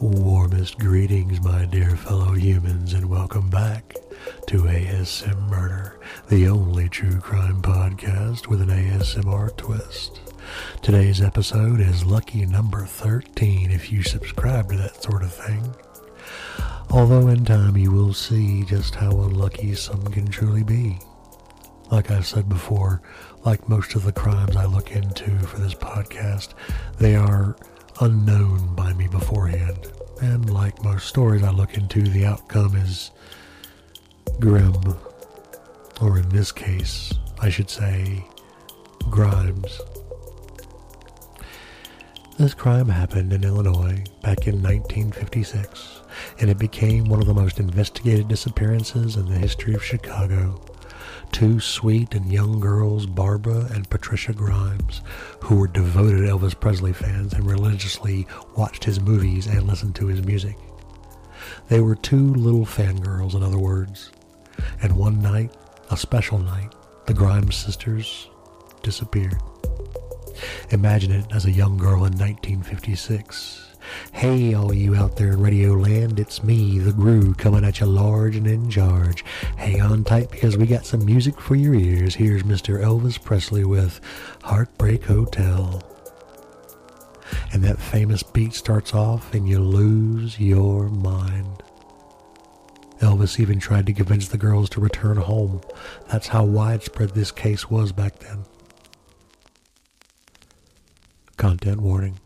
Warmest greetings, my dear fellow humans, and welcome back to ASM Murder, the only true crime podcast with an ASMR twist. Today's episode is lucky number 13 if you subscribe to that sort of thing. Although in time you will see just how unlucky some can truly be. Like I've said before, like most of the crimes I look into for this podcast, they are unknown by me beforehand, and like most stories I look into, the outcome is grim, or in this case, I should say, Grimes. This crime happened in Illinois back in 1956, and it became one of the most investigated disappearances in the history of Chicago. Two sweet and young girls, Barbara and Patricia Grimes, who were devoted Elvis Presley fans and religiously watched his movies and listened to his music. They were two little fangirls, in other words. And one night, a special night, the Grimes sisters disappeared. Imagine it as a young girl in 1956. Hey, all you out there in Radio Land, it's me, The Gru, coming at you large and in charge. Hang on tight because we got some music for your ears. Here's Mr. Elvis Presley with Heartbreak Hotel. And that famous beat starts off and you lose your mind. Elvis even tried to convince the girls to return home. That's how widespread this case was back then. Content warning.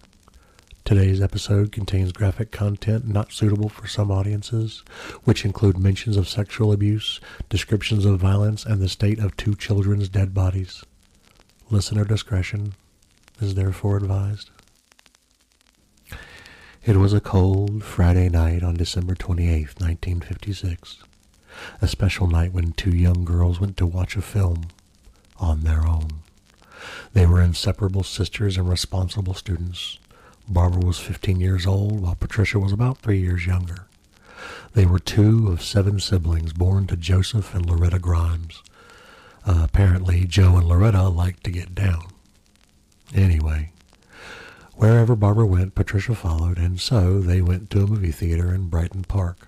Today's episode contains graphic content not suitable for some audiences, which include mentions of sexual abuse, descriptions of violence, and the state of two children's dead bodies. Listener discretion is therefore advised. It was a cold Friday night on December 28, 1956, a special night when two young girls went to watch a film on their own. They were inseparable sisters and responsible students. Barbara was 15 years old, while Patricia was about 3 years younger. They were two of seven siblings born to Joseph and Loretta Grimes. Apparently, Joe and Loretta liked to get down. Anyway, wherever Barbara went, Patricia followed, and so they went to a movie theater in Brighton Park,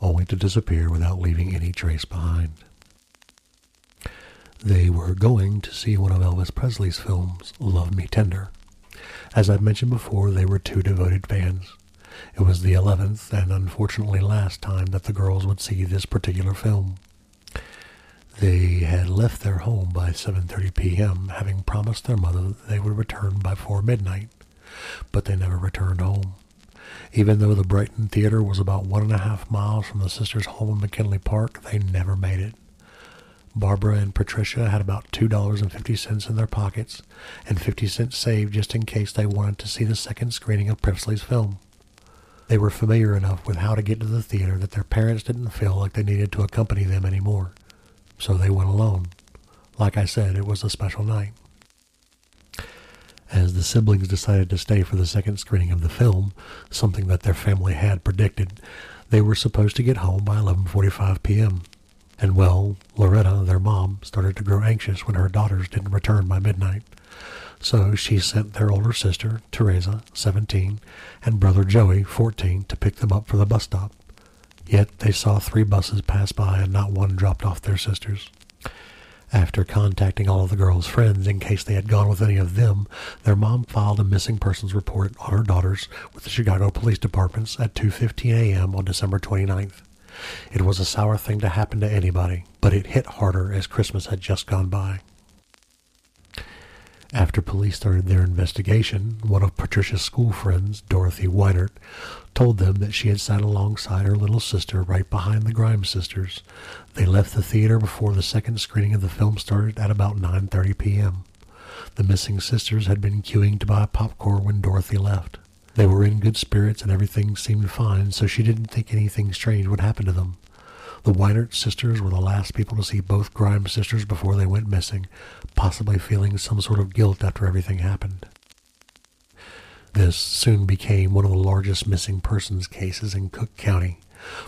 only to disappear without leaving any trace behind. They were going to see one of Elvis Presley's films, Love Me Tender. As I've mentioned before, they were two devoted fans. It was the 11th and unfortunately last time that the girls would see this particular film. They had left their home by 7:30 p.m., having promised their mother that they would return before midnight, but they never returned home. Even though the Brighton Theater was about 1.5 miles from the sisters' home in McKinley Park, they never made it. Barbara and Patricia had about $2.50 in their pockets and 50 cents saved just in case they wanted to see the second screening of Presley's film. They were familiar enough with how to get to the theater that their parents didn't feel like they needed to accompany them anymore, so they went alone. Like I said, it was a special night. As the siblings decided to stay for the second screening of the film, something that their family had predicted, they were supposed to get home by 11:45 p.m., and well, Loretta, their mom, started to grow anxious when her daughters didn't return by midnight. So she sent their older sister, Teresa, 17, and brother Joey, 14, to pick them up for the bus stop. Yet they saw 3 buses pass by and not one dropped off their sisters. After contacting all of the girls' friends in case they had gone with any of them, their mom filed a missing persons report on her daughters with the Chicago Police Department at 2:15 a.m. on December 29th. It was a sour thing to happen to anybody, but it hit harder as Christmas had just gone by. After police started their investigation, one of Patricia's school friends, Dorothy Whitehart, told them that she had sat alongside her little sister right behind the Grimes sisters. They left the theater before the second screening of the film started at about 9:30 p.m. The missing sisters had been queuing to buy popcorn when Dorothy left. They were in good spirits and everything seemed fine, so she didn't think anything strange would happen to them. The Weinert sisters were the last people to see both Grimes sisters before they went missing, possibly feeling some sort of guilt after everything happened. This soon became one of the largest missing persons cases in Cook County.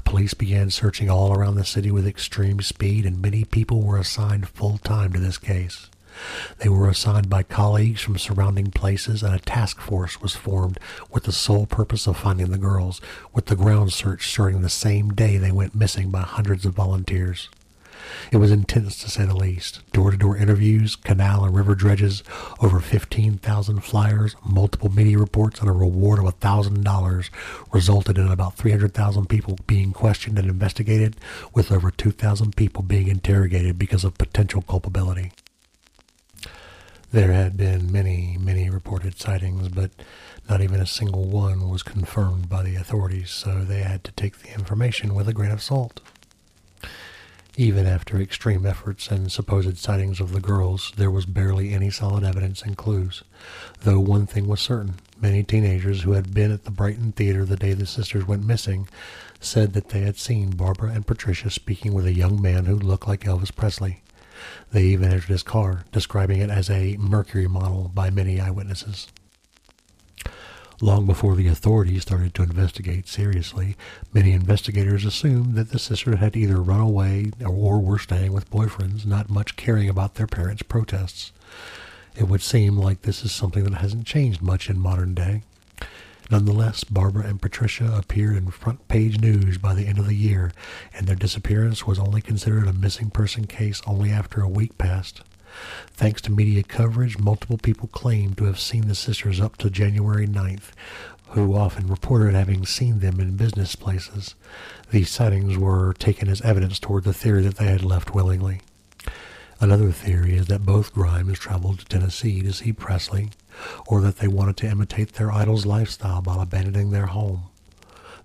Police began searching all around the city with extreme speed, and many people were assigned full time to this case. They were assigned by colleagues from surrounding places, and a task force was formed with the sole purpose of finding the girls, with the ground search starting the same day they went missing by hundreds of volunteers. It was intense, to say the least. Door-to-door interviews, canal and river dredges, over 15,000 flyers, multiple media reports, and a reward of $1,000 resulted in about 300,000 people being questioned and investigated, with over 2,000 people being interrogated because of potential culpability. There had been many, many reported sightings, but not even a single one was confirmed by the authorities, so they had to take the information with a grain of salt. Even after extreme efforts and supposed sightings of the girls, there was barely any solid evidence and clues. Though one thing was certain, many teenagers who had been at the Brighton Theater the day the sisters went missing said that they had seen Barbara and Patricia speaking with a young man who looked like Elvis Presley. They even entered his car, describing it as a Mercury model by many eyewitnesses. Long before the authorities started to investigate seriously, many investigators assumed that the sisters had either run away or were staying with boyfriends, not much caring about their parents' protests. It would seem like this is something that hasn't changed much in modern day. Nonetheless, Barbara and Patricia appeared in front-page news by the end of the year, and their disappearance was only considered a missing person case only after a week passed. Thanks to media coverage, multiple people claimed to have seen the sisters up to January 9th, who often reported having seen them in business places. These sightings were taken as evidence toward the theory that they had left willingly. Another theory is that both Grimes traveled to Tennessee to see Presley, or that they wanted to imitate their idol's lifestyle by abandoning their home.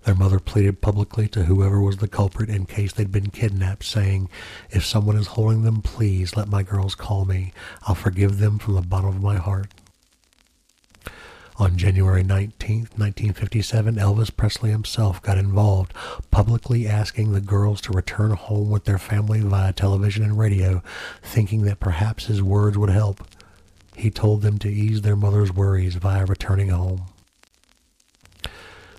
Their mother pleaded publicly to whoever was the culprit in case they'd been kidnapped, saying, "If someone is holding them, please let my girls call me. I'll forgive them from the bottom of my heart." On January 19, 1957, Elvis Presley himself got involved, publicly asking the girls to return home with their family via television and radio, thinking that perhaps his words would help. He told them to ease their mother's worries via returning home.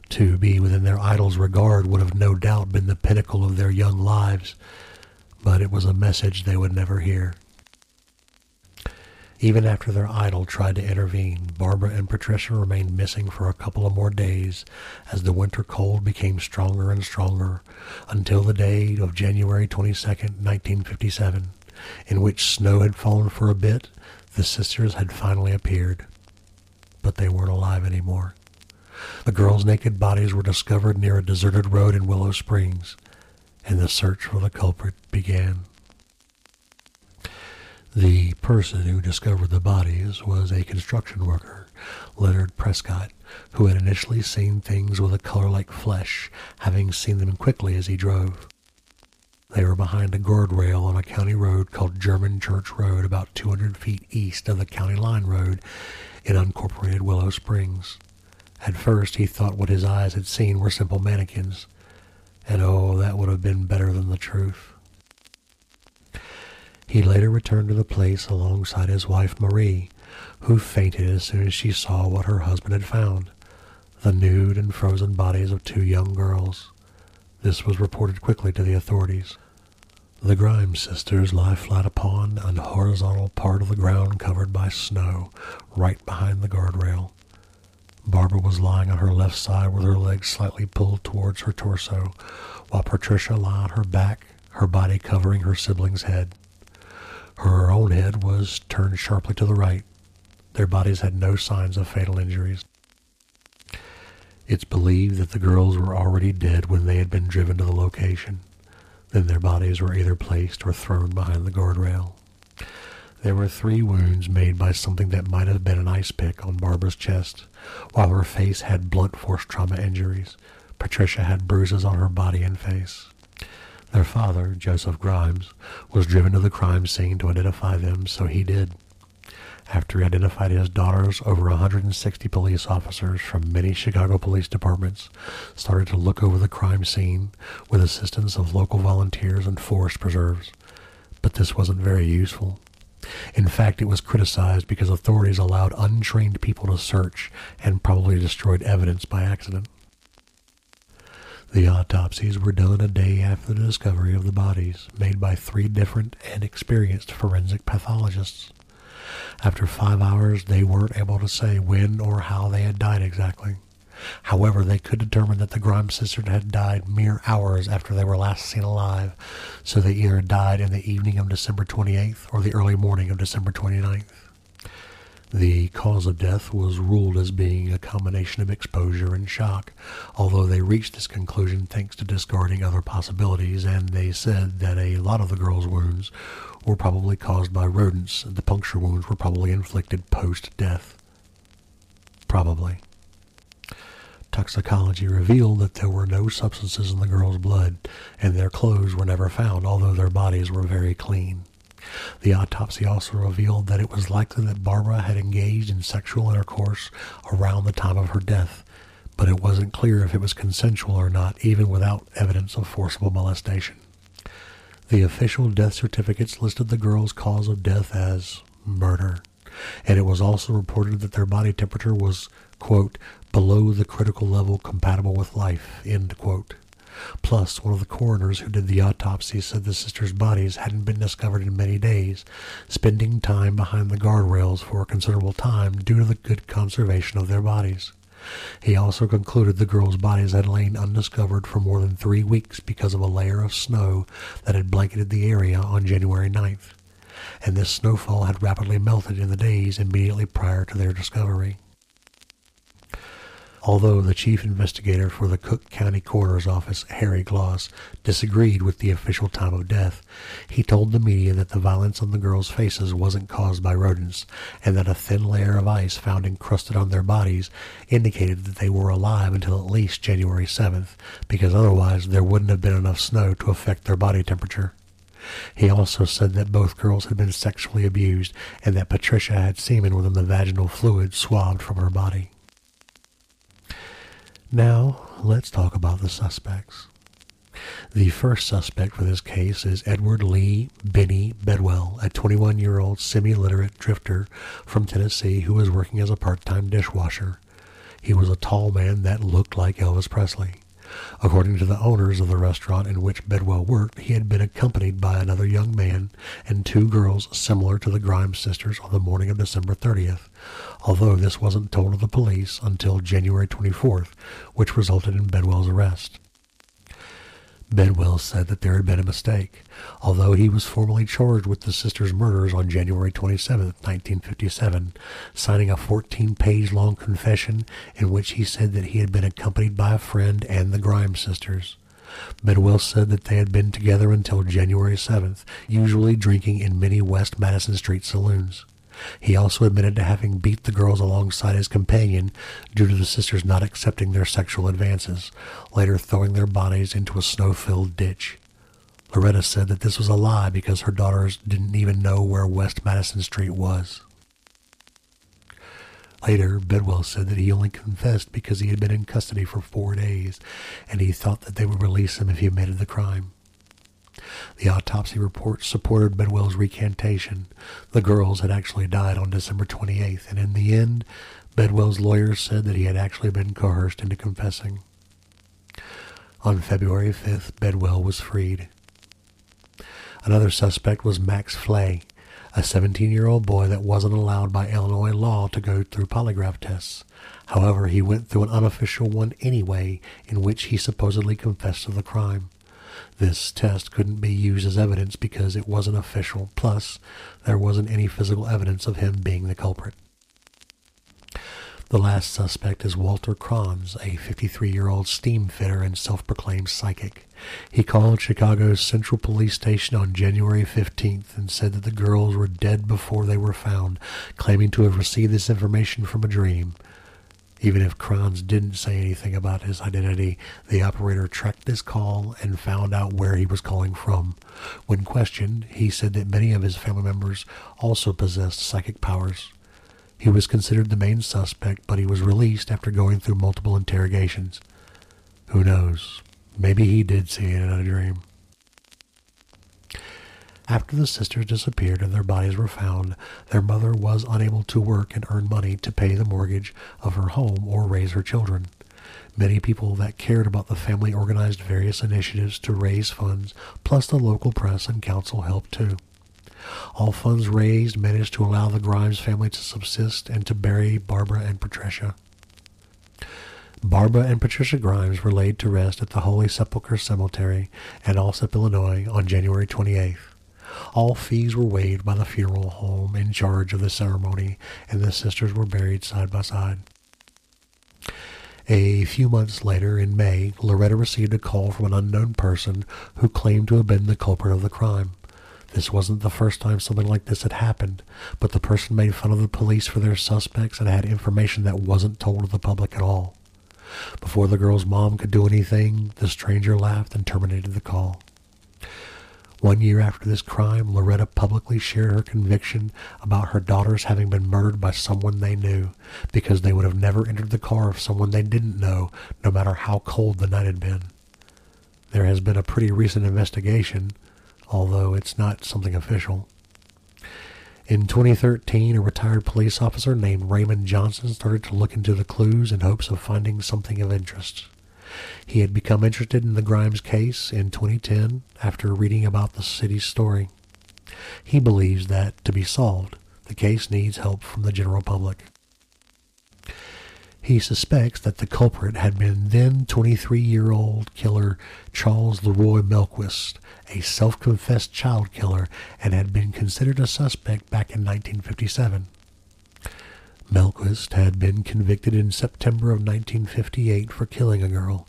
To be within their idol's regard would have no doubt been the pinnacle of their young lives, but it was a message they would never hear. Even after their idol tried to intervene, Barbara and Patricia remained missing for a couple of more days as the winter cold became stronger and stronger, until the day of January 22, 1957, in which snow had fallen for a bit. The sisters had finally appeared, but they weren't alive anymore. The girls' naked bodies were discovered near a deserted road in Willow Springs, and the search for the culprit began. The person who discovered the bodies was a construction worker, Leonard Prescott, who had initially seen things with a color like flesh, having seen them quickly as he drove. They were behind a guardrail on a county road called German Church Road, about 200 feet east of the county line road in unincorporated Willow Springs. At first, he thought what his eyes had seen were simple mannequins, and oh, that would have been better than the truth. He later returned to the place alongside his wife Marie, who fainted as soon as she saw what her husband had found, the nude and frozen bodies of two young girls. This was reported quickly to the authorities. The Grimes sisters lie flat upon an horizontal part of the ground covered by snow, right behind the guardrail. Barbara was lying on her left side with her legs slightly pulled towards her torso, while Patricia lay on her back, her body covering her sibling's head. Her own head was turned sharply to the right. Their bodies had no signs of fatal injuries. It's believed that the girls were already dead when they had been driven to the location. Then their bodies were either placed or thrown behind the guardrail. There were 3 wounds made by something that might have been an ice pick on Barbara's chest, while her face had blunt force trauma injuries. Patricia had bruises on her body and face. Their father, Joseph Grimes, was driven to the crime scene to identify them, so he did. After he identified his daughters, over 160 police officers from many Chicago police departments started to look over the crime scene with assistance of local volunteers and forest preserves. But this wasn't very useful. In fact, it was criticized because authorities allowed untrained people to search and probably destroyed evidence by accident. The autopsies were done a day after the discovery of the bodies, made by 3 different and experienced forensic pathologists. After 5 hours, they weren't able to say when or how they had died exactly. However, they could determine that the Grimes sisters had died mere hours after they were last seen alive, so they either died in the evening of December 28th or the early morning of December 29th. The cause of death was ruled as being a combination of exposure and shock, although they reached this conclusion thanks to discarding other possibilities, and they said that a lot of the girls' wounds were probably caused by rodents, and the puncture wounds were probably inflicted post-death. Probably. Toxicology revealed that there were no substances in the girls' blood, and their clothes were never found, although their bodies were very clean. The autopsy also revealed that it was likely that Barbara had engaged in sexual intercourse around the time of her death, but it wasn't clear if it was consensual or not, even without evidence of forcible molestation. The official death certificates listed the girls' cause of death as murder, and it was also reported that their body temperature was, quote, below the critical level compatible with life, end quote. Plus, one of the coroners who did the autopsy said the sisters' bodies hadn't been discovered in many days, spending time behind the guardrails for a considerable time due to the good conservation of their bodies. He also concluded the girls' bodies had lain undiscovered for more than 3 weeks because of a layer of snow that had blanketed the area on January 9th, and this snowfall had rapidly melted in the days immediately prior to their discovery. Although the chief investigator for the Cook County Coroner's Office, Harry Gloss, disagreed with the official time of death, he told the media that the violence on the girls' faces wasn't caused by rodents, and that a thin layer of ice found encrusted on their bodies indicated that they were alive until at least January 7th, because otherwise there wouldn't have been enough snow to affect their body temperature. He also said that both girls had been sexually abused, and that Patricia had semen within the vaginal fluid swabbed from her body. Now, let's talk about the suspects. The first suspect for this case is Edward Lee Benny Bedwell, a 21-year-old semi-literate drifter from Tennessee who was working as a part-time dishwasher. He was a tall man that looked like Elvis Presley. According to the owners of the restaurant in which Bedwell worked, he had been accompanied by another young man and two girls similar to the Grimes sisters on the morning of December 30th, although this wasn't told to the police until January 24th, which resulted in Bedwell's arrest. Bedwell said that there had been a mistake. Although he was formally charged with the sisters' murders on January 27, 1957, signing a 14-page-long confession in which he said that he had been accompanied by a friend and the Grimes sisters. Bedwell said that they had been together until January 7th, usually drinking in many West Madison Street saloons. He also admitted to having beat the girls alongside his companion due to the sisters not accepting their sexual advances, later throwing their bodies into a snow-filled ditch. Loretta said that this was a lie because her daughters didn't even know where West Madison Street was. Later, Bedwell said that he only confessed because he had been in custody for 4 days, and he thought that they would release him if he admitted the crime. The autopsy report supported Bedwell's recantation. The girls had actually died on December 28th, and in the end, Bedwell's lawyer said that he had actually been coerced into confessing. On February 5th, Bedwell was freed. Another suspect was Max Flay, a 17-year-old boy that wasn't allowed by Illinois law to go through polygraph tests. However, he went through an unofficial one anyway, in which he supposedly confessed to the crime. This test couldn't be used as evidence because it wasn't official, plus there wasn't any physical evidence of him being the culprit. The last suspect is Walter Krons, a 53-year-old steam fitter and self-proclaimed psychic. He called Chicago's Central Police Station on January 15th and said that the girls were dead before they were found, claiming to have received this information from a dream. Even if Krons didn't say anything about his identity, the operator tracked this call and found out where he was calling from. When questioned, he said that many of his family members also possessed psychic powers. He was considered the main suspect, but he was released after going through multiple interrogations. Who knows? Maybe he did see it in a dream. After the sisters disappeared and their bodies were found, their mother was unable to work and earn money to pay the mortgage of her home or raise her children. Many people that cared about the family organized various initiatives to raise funds, plus the local press and council helped too. All funds raised managed to allow the Grimes family to subsist and to bury Barbara and Patricia. Barbara and Patricia Grimes were laid to rest at the Holy Sepulchre Cemetery at Alsip, Illinois, on January 28th. All fees were waived by the funeral home in charge of the ceremony, and the sisters were buried side by side. A few months later, in May, Loretta received a call from an unknown person who claimed to have been the culprit of the crime. This wasn't the first time something like this had happened, but the person made fun of the police for their suspects and had information that wasn't told to the public at all. Before the girl's mom could do anything, the stranger laughed and terminated the call. 1 year after this crime, Loretta publicly shared her conviction about her daughters having been murdered by someone they knew, because they would have never entered the car of someone they didn't know, no matter how cold the night had been. There has been a pretty recent investigation, although it's not something official. In 2013, a retired police officer named Raymond Johnson started to look into the clues in hopes of finding something of interest. He had become interested in the Grimes case in 2010 after reading about the city's story. He believes that, to be solved, the case needs help from the general public. He suspects that the culprit had been then 23-year-old killer Charles LeRoy Melquist, a self-confessed child killer, and had been considered a suspect back in 1957. Melquist had been convicted in September of 1958 for killing a girl,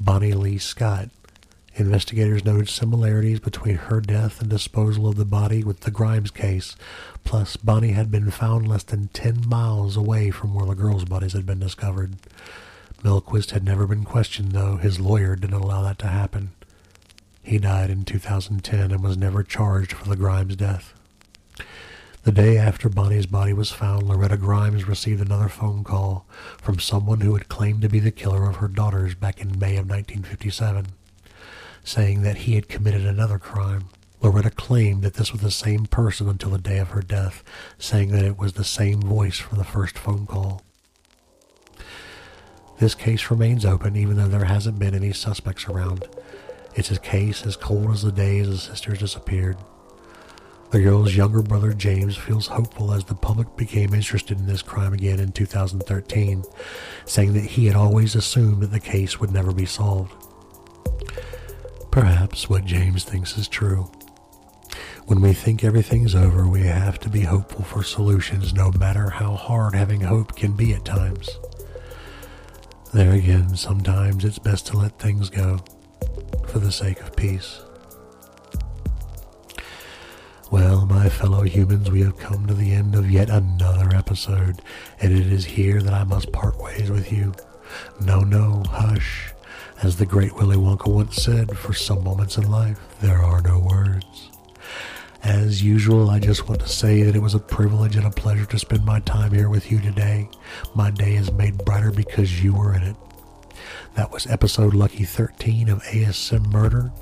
Bonnie Lee Scott. Investigators noted similarities between her death and disposal of the body with the Grimes case, plus Bonnie had been found less than 10 miles away from where the girls' bodies had been discovered. Melquist had never been questioned, though his lawyer didn't allow that to happen. He died in 2010 and was never charged for the Grimes death. The day after Bonnie's body was found, Loretta Grimes received another phone call from someone who had claimed to be the killer of her daughters back in May of 1957, saying that he had committed another crime. Loretta claimed that this was the same person until the day of her death, saying that it was the same voice from the first phone call. This case remains open even though there hasn't been any suspects around. It's a case as cold as the days the sisters disappeared. The girl's younger brother James feels hopeful as the public became interested in this crime again in 2013, saying that he had always assumed that the case would never be solved. Perhaps what James thinks is true. When we think everything's over, we have to be hopeful for solutions, no matter how hard having hope can be at times. There again, sometimes it's best to let things go for the sake of peace. Well, my fellow humans, we have come to the end of yet another episode, and it is here that I must part ways with you. No, hush. As the great Willy Wonka once said, for some moments in life, there are no words. As usual, I just want to say that it was a privilege and a pleasure to spend my time here with you today. My day is made brighter because you were in it. That was episode Lucky 13 of ASM Murder.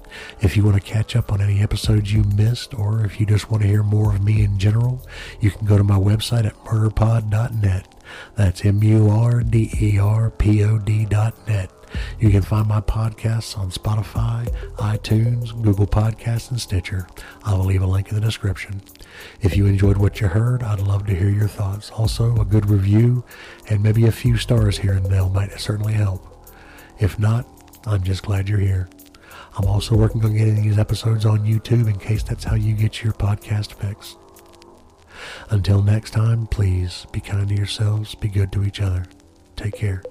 If you want to catch up on any episodes you missed, or if you just want to hear more of me in general, you can go to my website at murderpod.net. That's murderpod.net. You can find my podcasts on Spotify, iTunes, Google Podcasts, and Stitcher. I will leave a link in the description. If you enjoyed what you heard, I'd love to hear your thoughts. Also, a good review and maybe a few stars here and there might certainly help. If not, I'm just glad you're here. I'm also working on getting these episodes on YouTube in case that's how you get your podcast fix. Until next time, please be kind to yourselves, be good to each other. Take care.